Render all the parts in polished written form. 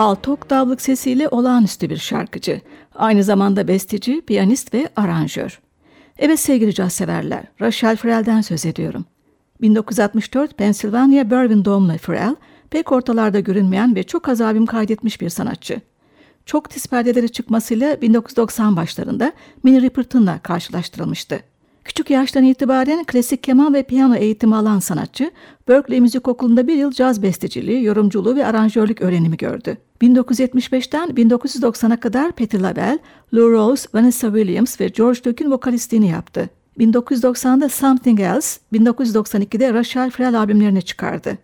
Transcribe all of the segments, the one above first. alt oktavlık sesiyle olağanüstü bir şarkıcı. Aynı zamanda besteci, piyanist ve aranjör. Evet sevgili caz severler, Rachelle Ferrell'den söz ediyorum. 1964 Pennsylvania Bourbon doğumlu Ferrell, pek ortalarda görünmeyen ve çok az albüm kaydetmiş bir sanatçı. Çok tiz perdeleri çıkmasıyla 1990 başlarında Minnie Riperton'la karşılaştırılmıştı. Küçük yaştan itibaren klasik keman ve piyano eğitimi alan sanatçı, Berklee Müzik Okulu'nda bir yıl caz besteciliği, yorumculuğu ve aranjörlük öğrenimi gördü. 1975'ten 1990'a kadar Peter Label, Lou Rawls, Vanessa Williams ve George Duke'un vokalistliğini yaptı. 1990'da Something Else, 1992'de Rachelle Ferrell albümlerini çıkardı.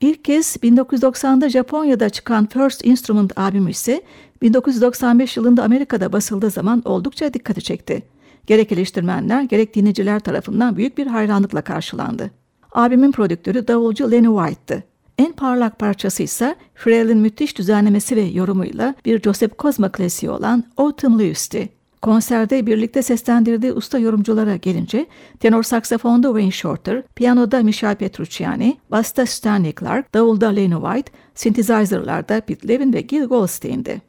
İlk kez 1990'da Japonya'da çıkan First Instrument albümü ise 1995 yılında Amerika'da basıldığı zaman oldukça dikkati çekti. Gerek eleştirmenler gerek dinleyiciler tarafından büyük bir hayranlıkla karşılandı. Albümün prodüktörü davulcu Lenny White'tı. En parlak parçası ise Ferrell'in müthiş düzenlemesi ve yorumuyla bir Joseph Cosma klasiği olan Autumn Leaves'ti. Konserde birlikte seslendirdiği usta yorumculara gelince tenor saksafonda Wayne Shorter, piyanoda Misha Petrucciani, basta Stanley Clark, davulda Lenny White, synthesizer'larda Pete Levin ve Gil Goldstein'di.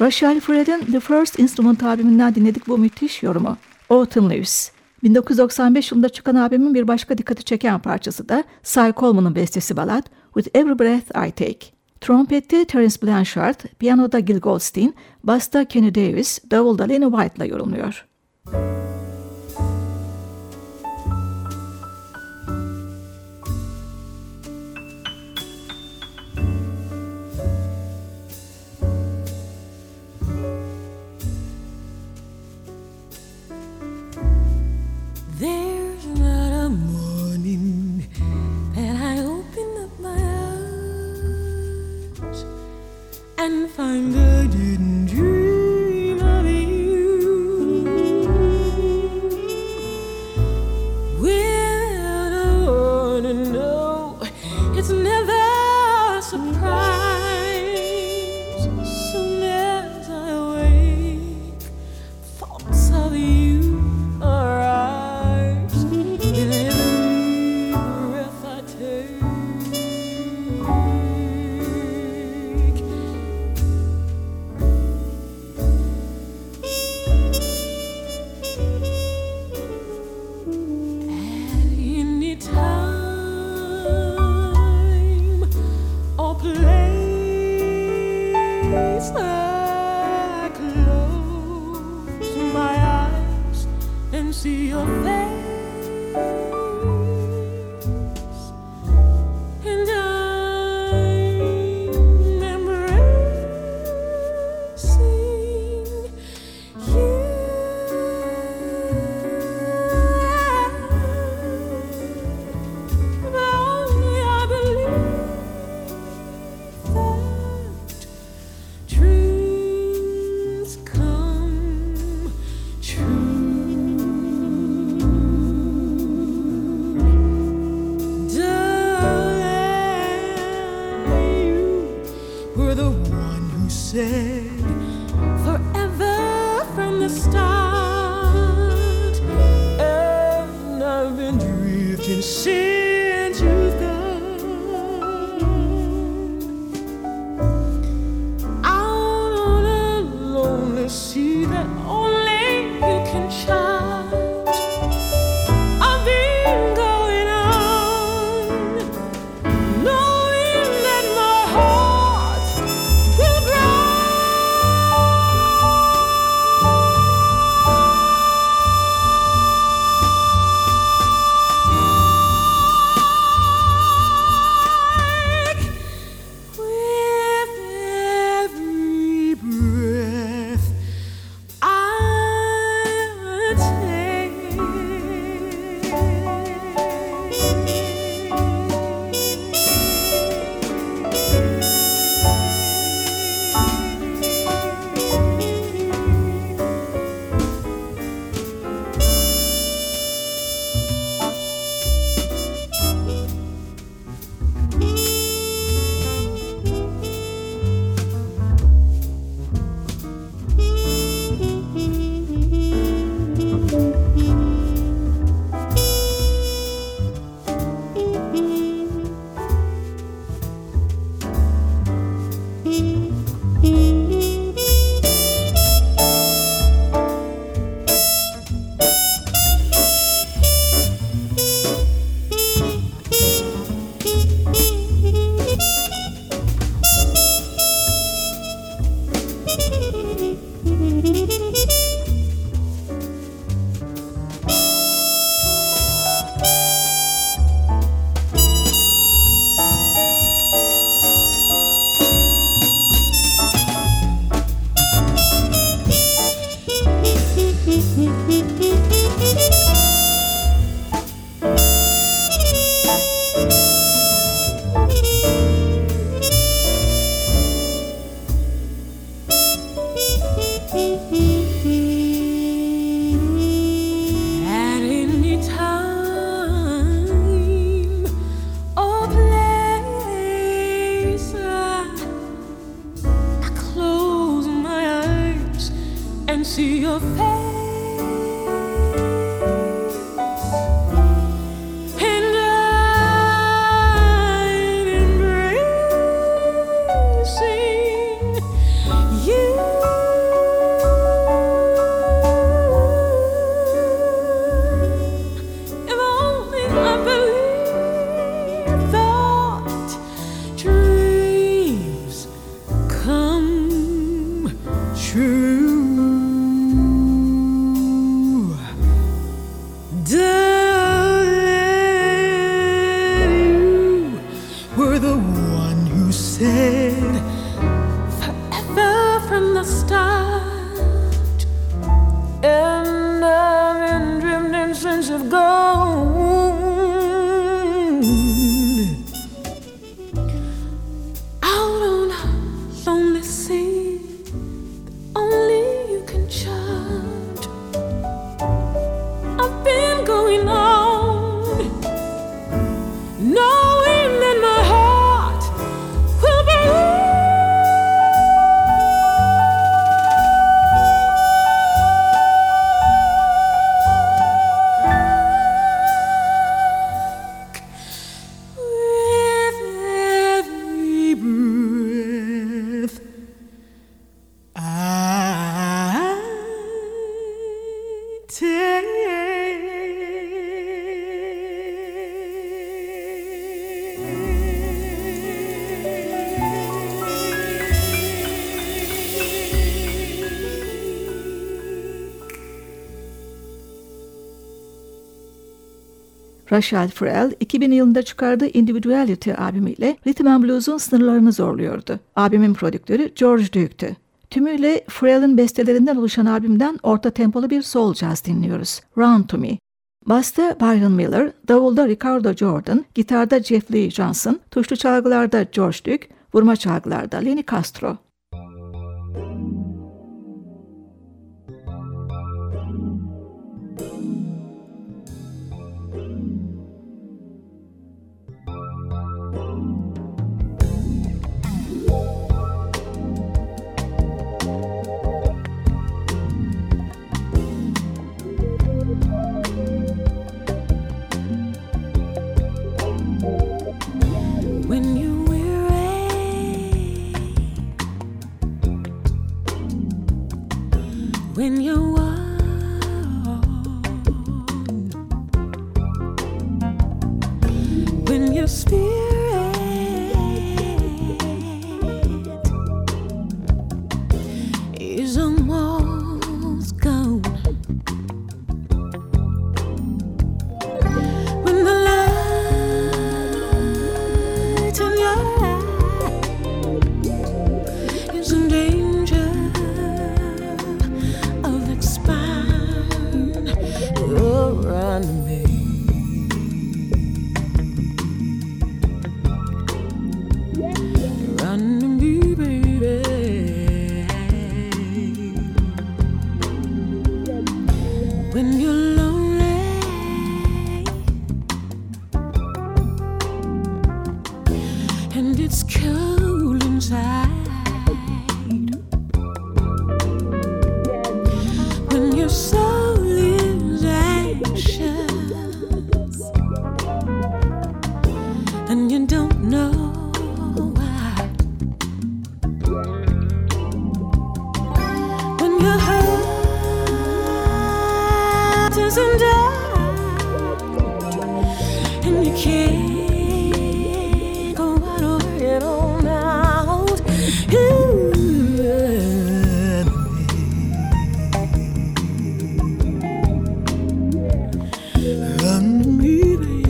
Rachelle Ferrell'in The First Instrument albümünden dinledik bu müthiş yorumu. Autumn Leaves. 1995 yılında çıkan albümün bir başka dikkati çeken parçası da Cy Coleman'ın bestesi balat With Every Breath I Take. Trompette Terence Blanchard, piyanoda Gil Goldstein, basta Kenny Davis, davulda Lenny White'la yorumluyor. And find I didn't dream of you. Without a warning, no, it's never a surprise. As soon as I wake, thoughts of you arise. With every breath I take. touch of gold. Out on a lonely sea that only you can chart. I've been going on, knowing that my heart will burn. Rachelle Ferrell 2000 yılında çıkardığı Individuality albümüyle Rhythm and Blues'un sınırlarını zorluyordu. Albümün prodüktörü George Duke'tü. Tümüyle Ferrell'in bestelerinden oluşan albümden orta tempolu bir soul jazz dinliyoruz. Run to Me. Basta Byron Miller, davulda Ricardo Jordan, gitarda Jeff Lee Johnson, tuşlu çalgılarda George Duke, vurma çalgılarda Lenny Castro. When you walk, when your spirit is almost gone, when the light in your eyes is in danger around me. Run to me, baby. When you're lonely and it's cold inside, when you're so and you don't know why, when your heart is in doubt and you can't go out over it all out. You and me, run to me, baby.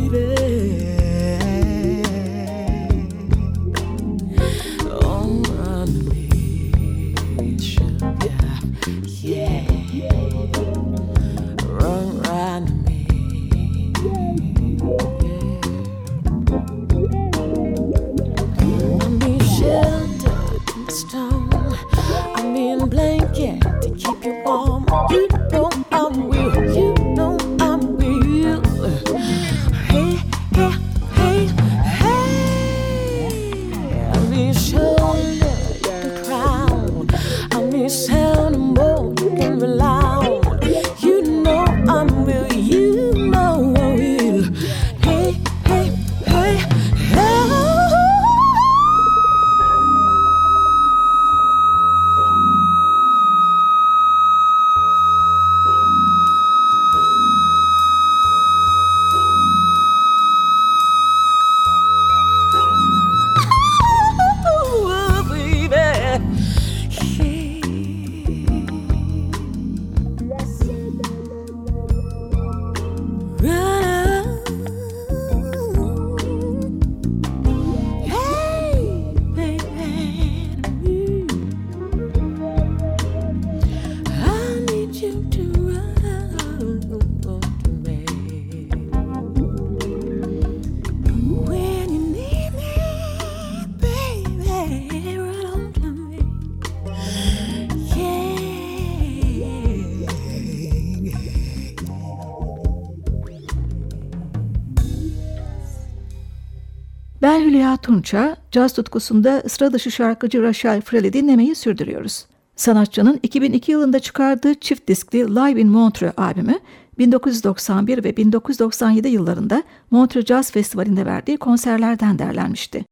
Ben Hülya Tunca, caz tutkusunda sıra dışı şarkıcı Rachelle Ferrell'i dinlemeyi sürdürüyoruz. Sanatçının 2002 yılında çıkardığı çift diskli Live in Montreux albümü, 1991 ve 1997 yıllarında Montreux Jazz Festivali'nde verdiği konserlerden derlenmişti.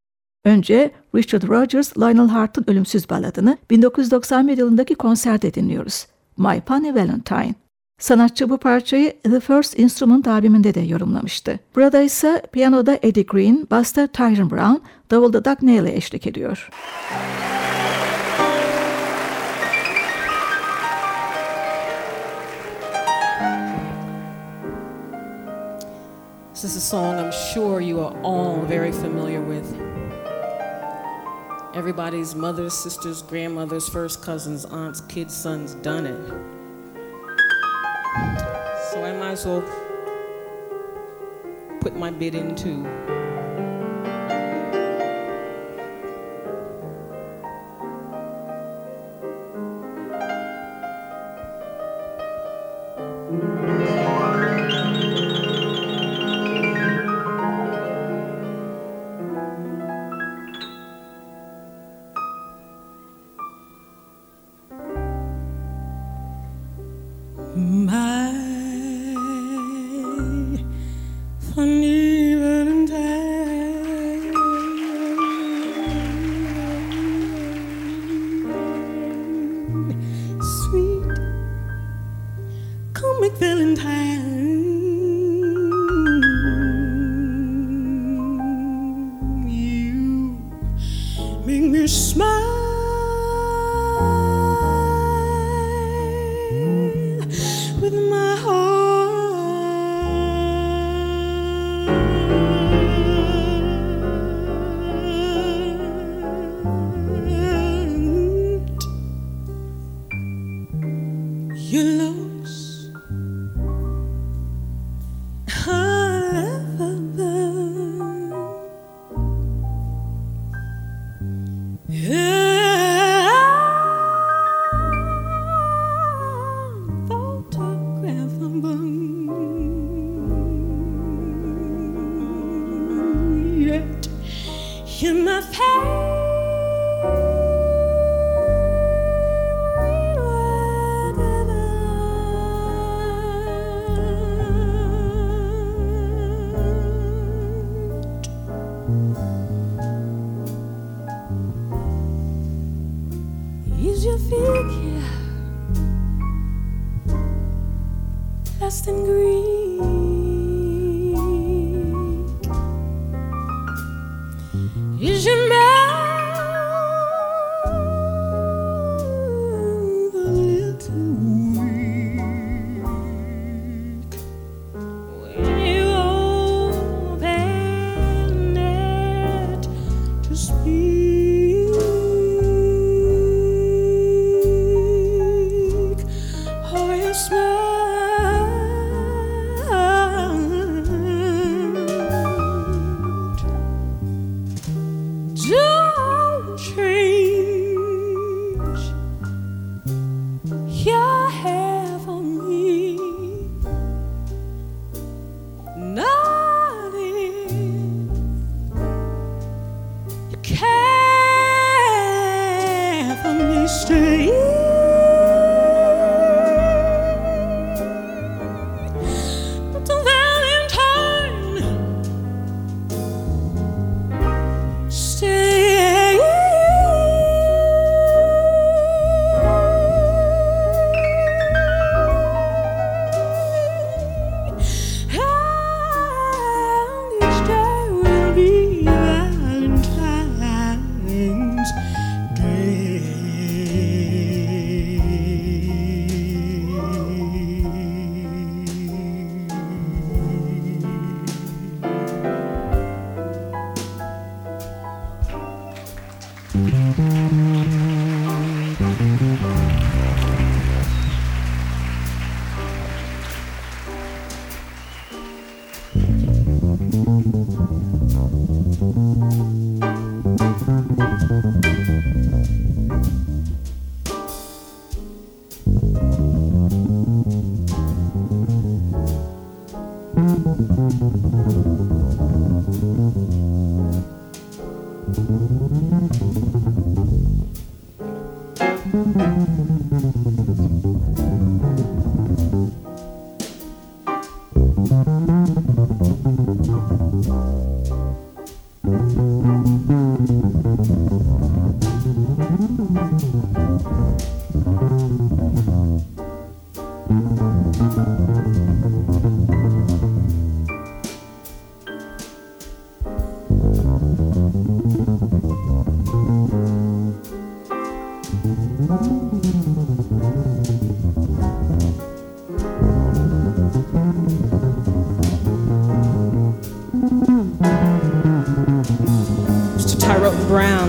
Önce Richard Rodgers, Lionel Hart'ın ölümsüz baladını 1991 yılındaki konserde dinliyoruz. My Funny Valentine. Sanatçı bu parçayı The First Instrument albümünde de yorumlamıştı. Burada ise piyanoda Eddie Green, basta Tyron Brown, davulda Doug Neeley eşlik ediyor. This is a song I'm sure you are all very familiar with. Everybody's mothers, sisters, grandmothers, first cousins, aunts, kids, sons done it. So I might as well put my bid in too. Dressed in green is your mouth a little weak when you open it to speak? Oh, you smile.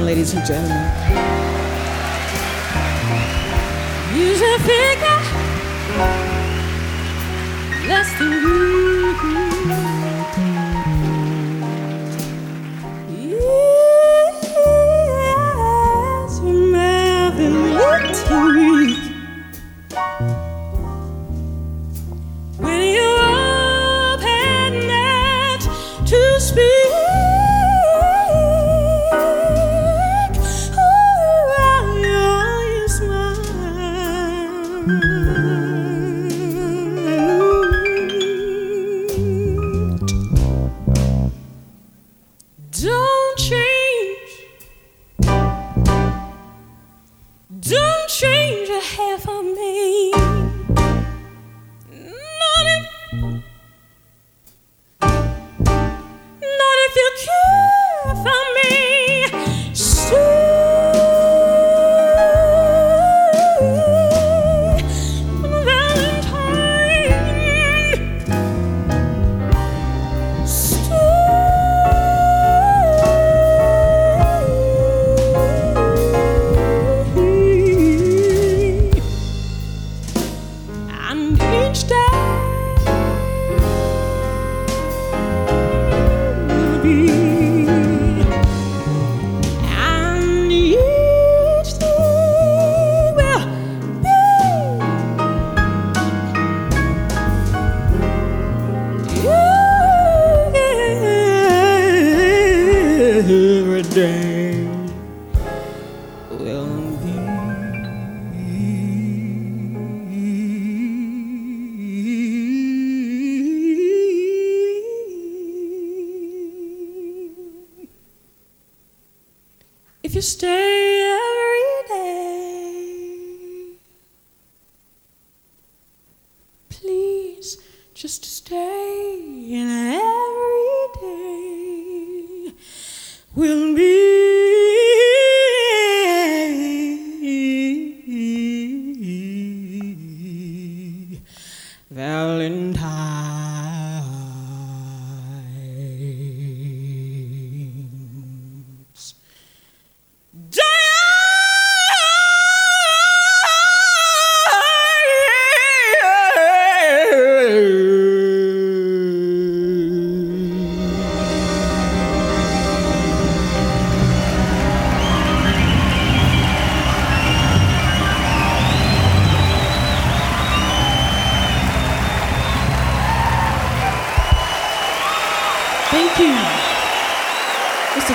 Ladies and gentlemen, you should think I less than you. Yes, your mouth and look too weak. When you open that to speak.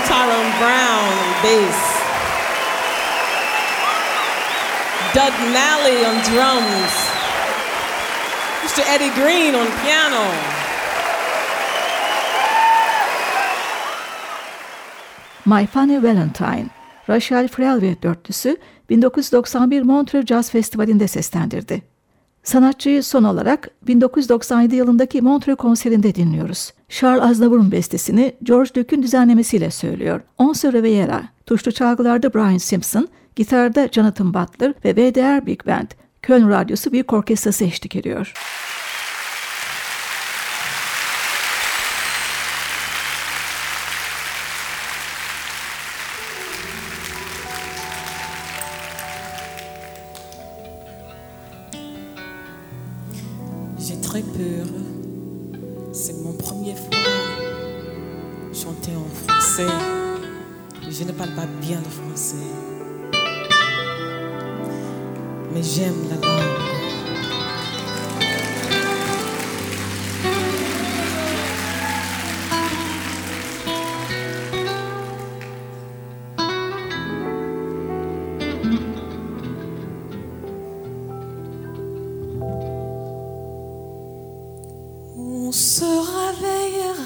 Tyron Brown on bass, Doug Neeley on drums, Mr. Eddie Green on piano. My Funny Valentine, Rachelle Ferrell ve dörtlüsü 1991 Montreux Jazz Festivali'nde seslendirdi. Sanatçıyı son olarak 1997 yılındaki Montreux konserinde dinliyoruz. Charles Aznavour'un bestesini George Duke'ün düzenlemesiyle söylüyor. Onze Riviera, tuşlu çalgılarda Brian Simpson, gitarda Jonathan Butler ve WDR Big Band, Köln Radyosu Büyük Orkestrası eşlik ediyor. Je ne parle pas bien le français, mais j'aime la langue. on se réveillera.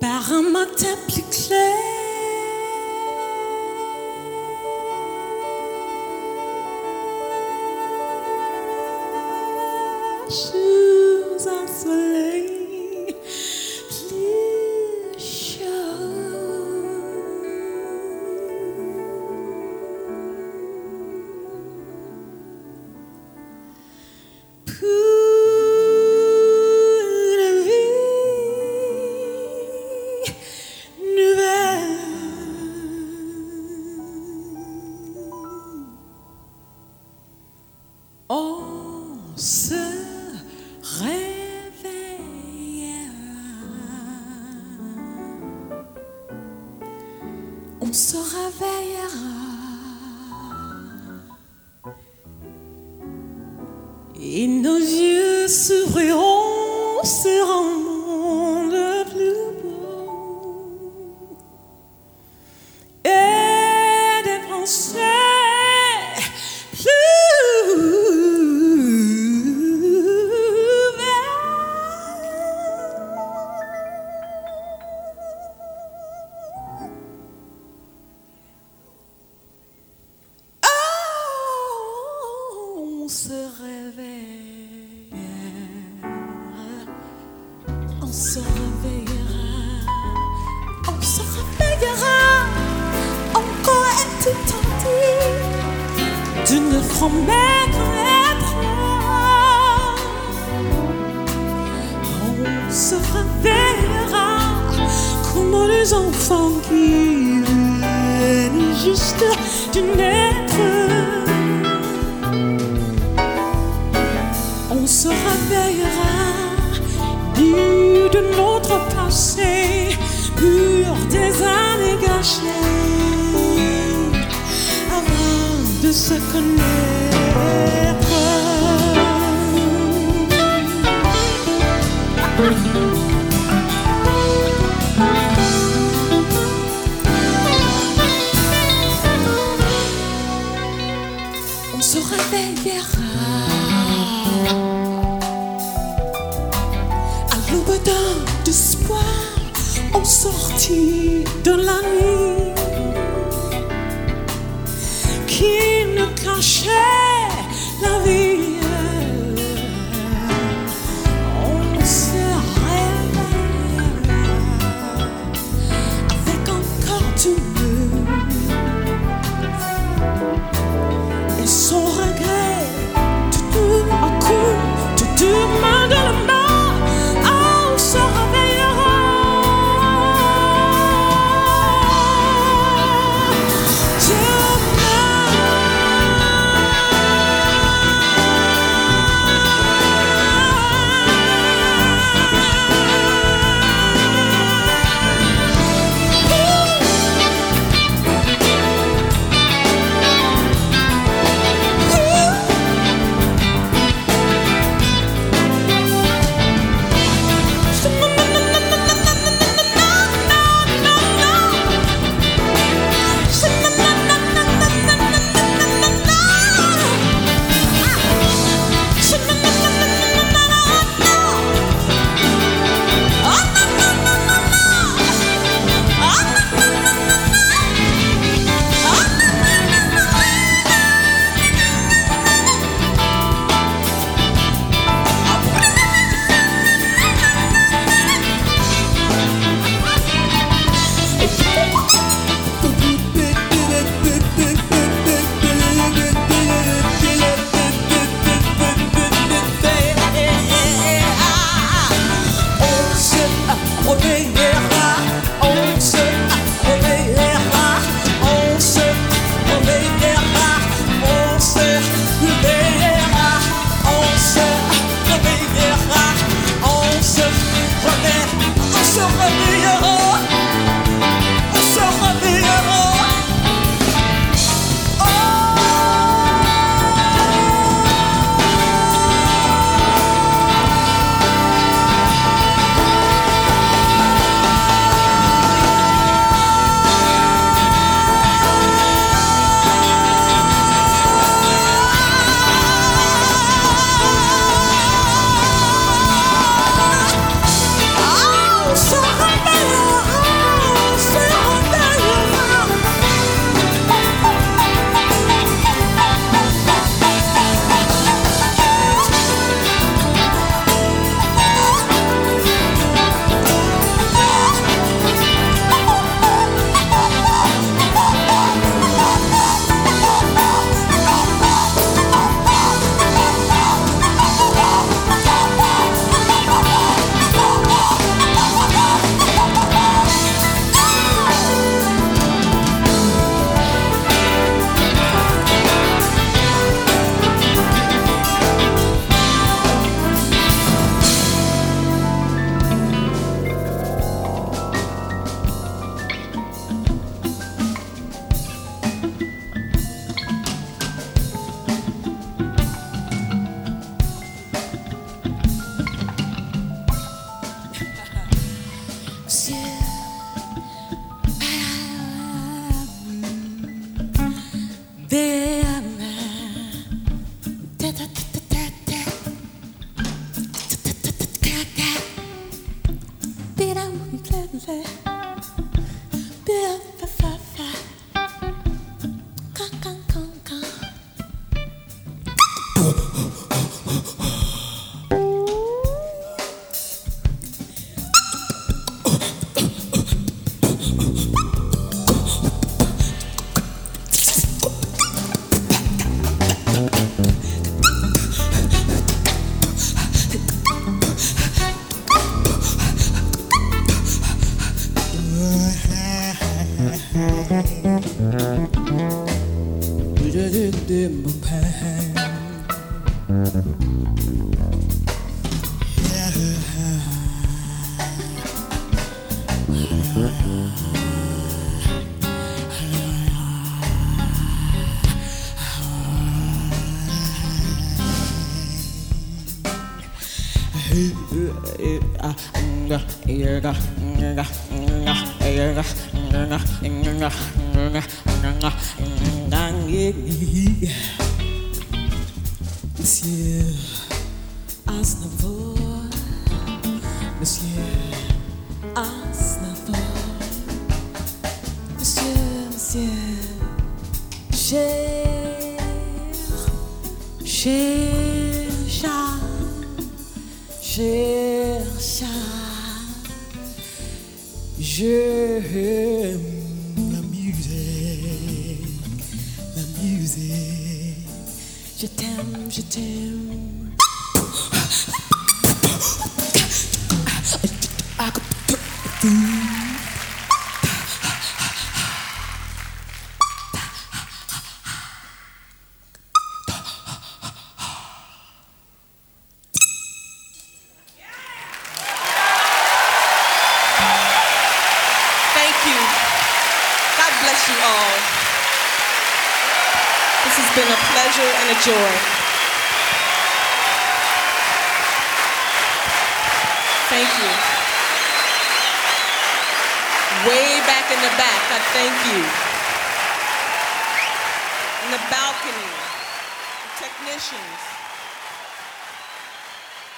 Par un matin plus clair, sous un soleil plus chaud, plus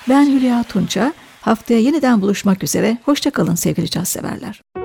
Ben Hülya Tunca. Haftaya yeniden buluşmak üzere. Hoşça kalın sevgili caz severler.